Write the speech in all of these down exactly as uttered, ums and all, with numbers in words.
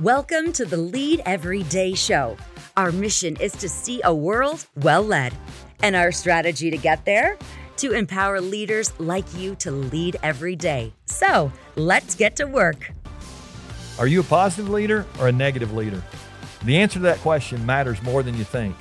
Welcome to the Lead Every Day Show. Our mission is to see a world well-led. And our strategy to get there? To empower leaders like you to lead every day. So let's get to work. Are you a positive leader or a negative leader? The answer to that question matters more than you think.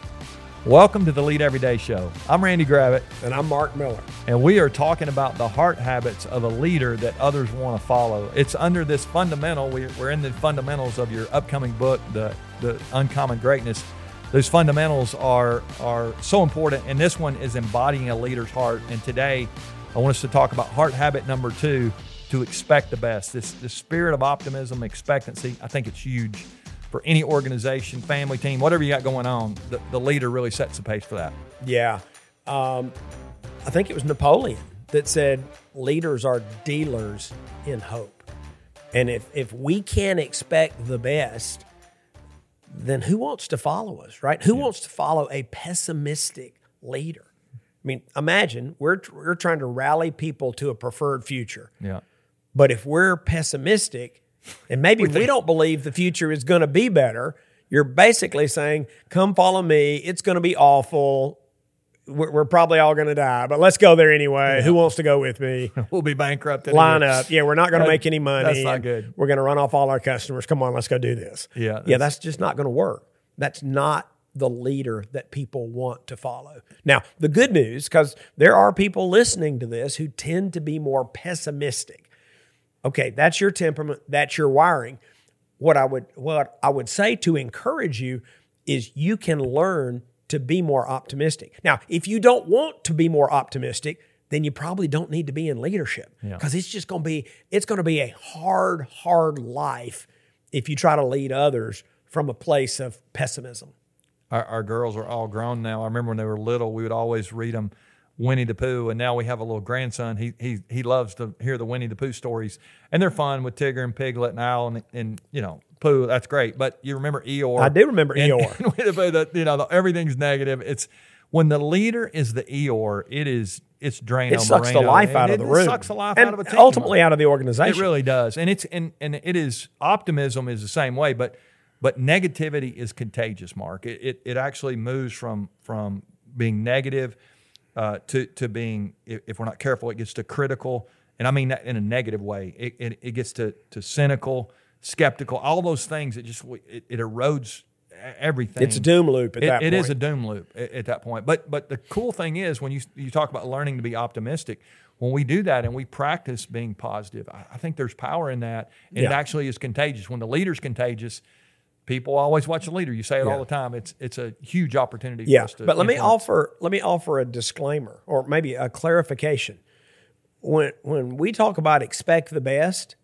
Welcome to the Lead Every Day Show. I'm Randy Gravitt. And I'm Mark Miller. And we are talking about the heart habits of a leader that others want to follow. It's under this fundamental, we're in the fundamentals of your upcoming book, the, the Uncommon Greatness. Those fundamentals are, are so important, and this one is embodying a leader's heart. And today, I want us to talk about heart habit number two, to expect the best. This, this spirit of optimism, expectancy, I think it's huge for any organization, family, team, whatever you got going on. The, the leader really sets the pace for that. Yeah. Um, I think it was Napoleon that said, leaders are dealers in hope. And if, if we can't expect the best, then who wants to follow us, right? Who yeah. wants to follow a pessimistic leader? I mean, imagine we're we're trying to rally people to a preferred future. Yeah. But if we're pessimistic, and maybe we, we don't believe the future is going to be better, you're basically saying, come follow me. It's going to be awful. We're, we're probably all going to die, but let's go there anyway. Yeah. Who wants to go with me? We'll be bankrupt anyway. Line up. Yeah, we're not going to make any money. That's not good. We're going to run off all our customers. Come on, let's go do this. Yeah, that's, yeah, that's just not going to work. That's not the leader that people want to follow. Now, the good news, because there are people listening to this who tend to be more pessimistic. Okay, that's your temperament. That's your wiring. What I would, what I would say to encourage you is you can learn to be more optimistic. Now, if you don't want to be more optimistic, then you probably don't need to be in leadership, because yeah. it's just going to be it's going to be a hard, hard life if you try to lead others from a place of pessimism. Our, our girls are all grown now. I remember when they were little, we would always read them Winnie the Pooh, and now we have a little grandson. He he he loves to hear the Winnie the Pooh stories, and they're fun with Tigger and Piglet and Owl and and you know. Pooh, that's great, but you remember Eeyore. I do remember and, Eeyore. And, you know, the, everything's negative. It's when the leader is the Eeyore, it is it's Drano. It sucks Moreno, the life out of the it, room. It sucks the life and out of a team. Ultimately, out of the organization. It really does, and it's and, and it is optimism is the same way, but but negativity is contagious, Mark. It it, it actually moves from from being negative uh, to to being, if we're not careful, it gets to critical, and I mean that in a negative way. It it, it gets to to cynical. Skeptical, all those things. It just it, it erodes everything. It's a doom loop at it, that point. It is a doom loop at, at that point. But but the cool thing is when you you talk about learning to be optimistic, when we do that and we practice being positive, I, I think there's power in that. And yeah. it actually is contagious. When the leader's contagious, people always watch the leader. You say it yeah. all the time. It's it's a huge opportunity. Yeah. For us to but let influence. me offer let me offer a disclaimer or maybe a clarification. When when we talk about expect the best,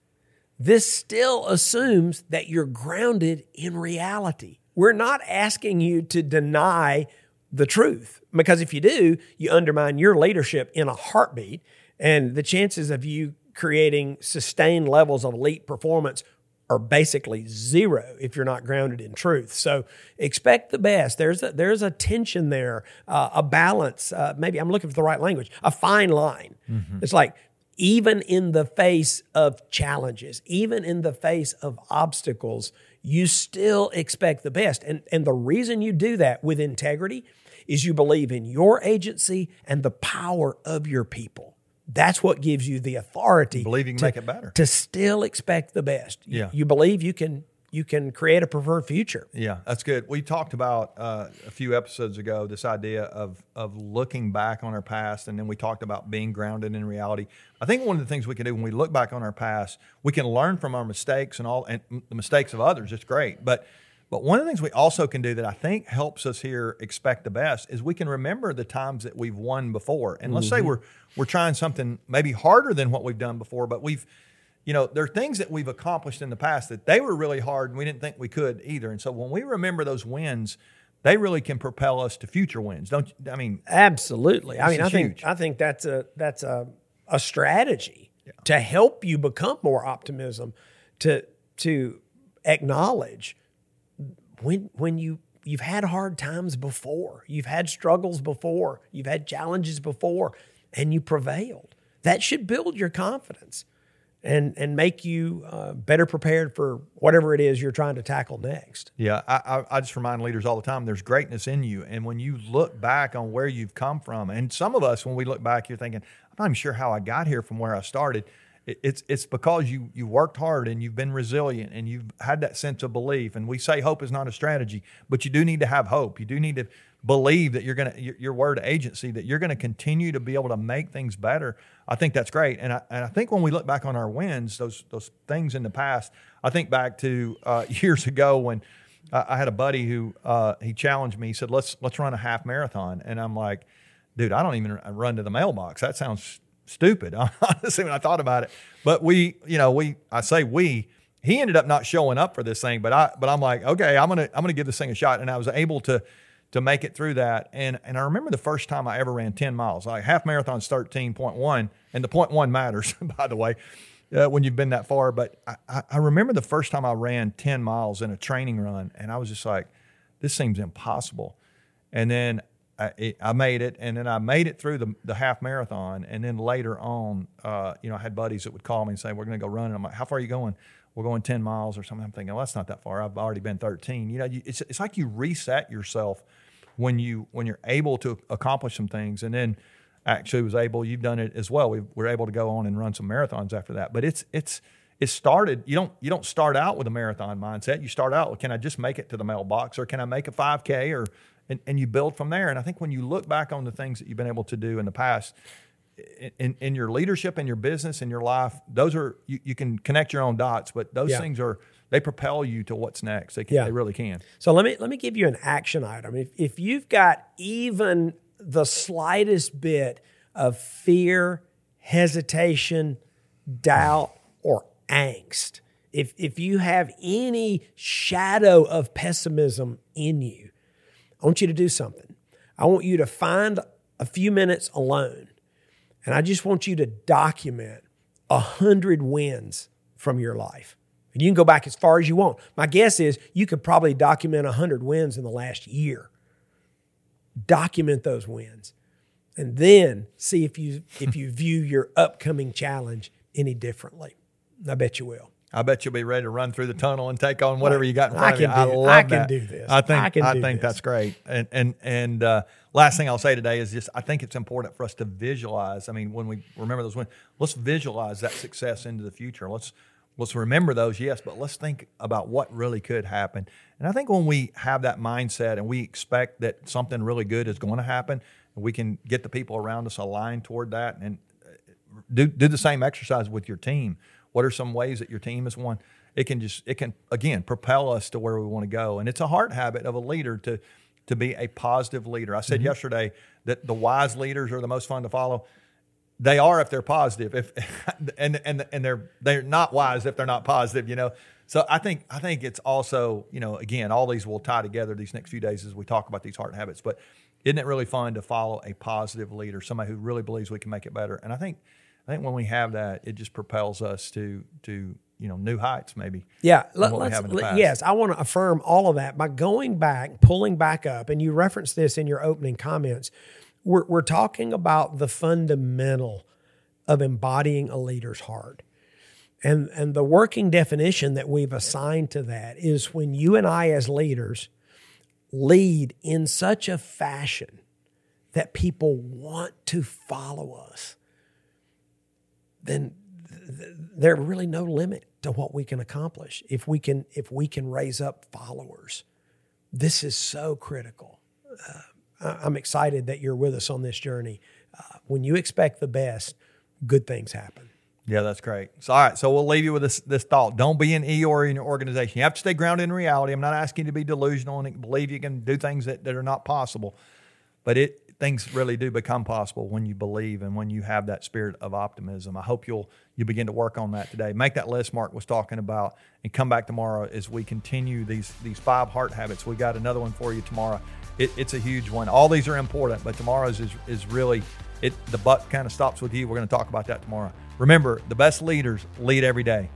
this still assumes that you're grounded in reality. We're not asking you to deny the truth, because if you do, you undermine your leadership in a heartbeat, and the chances of you creating sustained levels of elite performance are basically zero if you're not grounded in truth. So expect the best. There's a, there's a tension there, uh, a balance. Uh, maybe I'm looking for the right language, a fine line. Mm-hmm. It's like, even in the face of challenges, even in the face of obstacles, you still expect the best. And, and the reason you do that with integrity is you believe in your agency and the power of your people. That's what gives you the authority believing to make it better, to still expect the best. Yeah. You believe you can you can create a preferred future. Yeah, that's good. We talked about uh, a few episodes ago this idea of of looking back on our past, and then we talked about being grounded in reality. I think one of the things we can do when we look back on our past, we can learn from our mistakes and all and the mistakes of others. It's great, but but one of the things we also can do that I think helps us here expect the best is we can remember the times that we've won before. And let's mm-hmm. say we're we're trying something maybe harder than what we've done before, but we've You know, there are things that we've accomplished in the past that they were really hard and we didn't think we could either. And so when we remember those wins, they really can propel us to future wins. Don't you? I mean, absolutely. I mean, I huge. think I think that's a that's a a strategy yeah. to help you become more optimism, to to acknowledge when when you you've had hard times before, you've had struggles before, you've had challenges before, and you prevailed. That should build your confidence. and and make you uh, better prepared for whatever it is you're trying to tackle next. Yeah, I, I just remind leaders all the time, there's greatness in you. And when you look back on where you've come from, and some of us, when we look back, you're thinking, I'm not even sure how I got here from where I started. It, it's it's because you you worked hard and you've been resilient and you've had that sense of belief. And we say hope is not a strategy, but you do need to have hope. You do need to believe that you're going to, your word agency, that you're going to continue to be able to make things better. I think that's great. And I, and I think when we look back on our wins, those, those things in the past, I think back to uh, years ago when I, I had a buddy who, uh, he challenged me, he said, let's, let's run a half marathon. And I'm like, dude, I don't even run to the mailbox. That sounds stupid. Honestly, when I thought about it, but we, you know, we, I say we, he ended up not showing up for this thing, but I, but I'm like, okay, I'm going to, I'm going to give this thing a shot. And I was able to, to make it through that. And and I remember the first time I ever ran ten miles, like half marathon's thirteen point one, and the point one matters, by the way, uh, when you've been that far. But I, I remember the first time I ran ten miles in a training run, and I was just like, this seems impossible. And then I, it, I made it, and then I made it through the, the half marathon. And then later on, uh, you know, I had buddies that would call me and say, we're going to go run. And I'm like, how far are you going? We're going ten miles or something. I'm thinking, well, that's not that far. I've already been thirteen. You know, you, it's it's like you reset yourself when you when you're able to accomplish some things, and then actually was able. You've done it as well. We were able to go on and run some marathons after that. But it's it's it started. You don't you don't start out with a marathon mindset. You start out with, can I just make it to the mailbox, or can I make a five K, or and, and you build from there. And I think when you look back on the things that you've been able to do in the past, in in your leadership, in your business, in your life, those are you, you can connect your own dots. But those yeah. things are. They propel you to what's next. They can, yeah. they really can. So let me let me give you an action item. If if you've got even the slightest bit of fear, hesitation, doubt, or angst, if if you have any shadow of pessimism in you, I want you to do something. I want you to find a few minutes alone, and I just want you to document a hundred wins from your life. And you can go back as far as you want. My guess is you could probably document one hundred wins in the last year. Document those wins. And then see if you if you view your upcoming challenge any differently. I bet you will. I bet you'll be ready to run through the tunnel and take on whatever you got in front of you. I love that. I can do this. I think, I can do this. I think that's great. And and and uh, last thing I'll say today is just I think it's important for us to visualize. I mean, when we remember those wins, let's visualize that success into the future. Let's Let's remember those, yes, but let's think about what really could happen. And I think when we have that mindset and we expect that something really good is going to happen, and we can get the people around us aligned toward that, and do do the same exercise with your team. What are some ways that your team has won? It can just it can again propel us to where we want to go. And it's a heart habit of a leader to to be a positive leader. I said mm-hmm. yesterday that the wise leaders are the most fun to follow. They are if they're positive, if and and and they're they're not wise if they're not positive, you know. So I think I think it's also, you know, again, all these will tie together these next few days as we talk about these heart habits. But isn't it really fun to follow a positive leader, somebody who really believes we can make it better? And I think I think when we have that, it just propels us to to you know new heights, maybe. Yeah, let, let's, let, yes, I want to affirm all of that by going back, pulling back up, and you referenced this in your opening comments. We're we're talking about the fundamental of embodying a leader's heart. And, and the working definition that we've assigned to that is when you and I as leaders lead in such a fashion that people want to follow us, then th- there are really no limit to what we can accomplish if we can, if we can raise up followers. This is so critical. Uh, I'm excited that you're with us on this journey. Uh, when you expect the best, good things happen. Yeah, that's great. So, all right, so we'll leave you with this this thought. Don't be an Eeyore in your organization. You have to stay grounded in reality. I'm not asking you to be delusional and believe you can do things that, that are not possible. But it things really do become possible when you believe and when you have that spirit of optimism. I hope you'll you begin to work on that today. Make that list Mark was talking about and come back tomorrow as we continue these, these five heart habits. We got another one for you tomorrow. It, it's a huge one. All these are important, but tomorrow's is, is really, it. the buck kind of stops with you. We're going to talk about that tomorrow. Remember, the best leaders lead every day.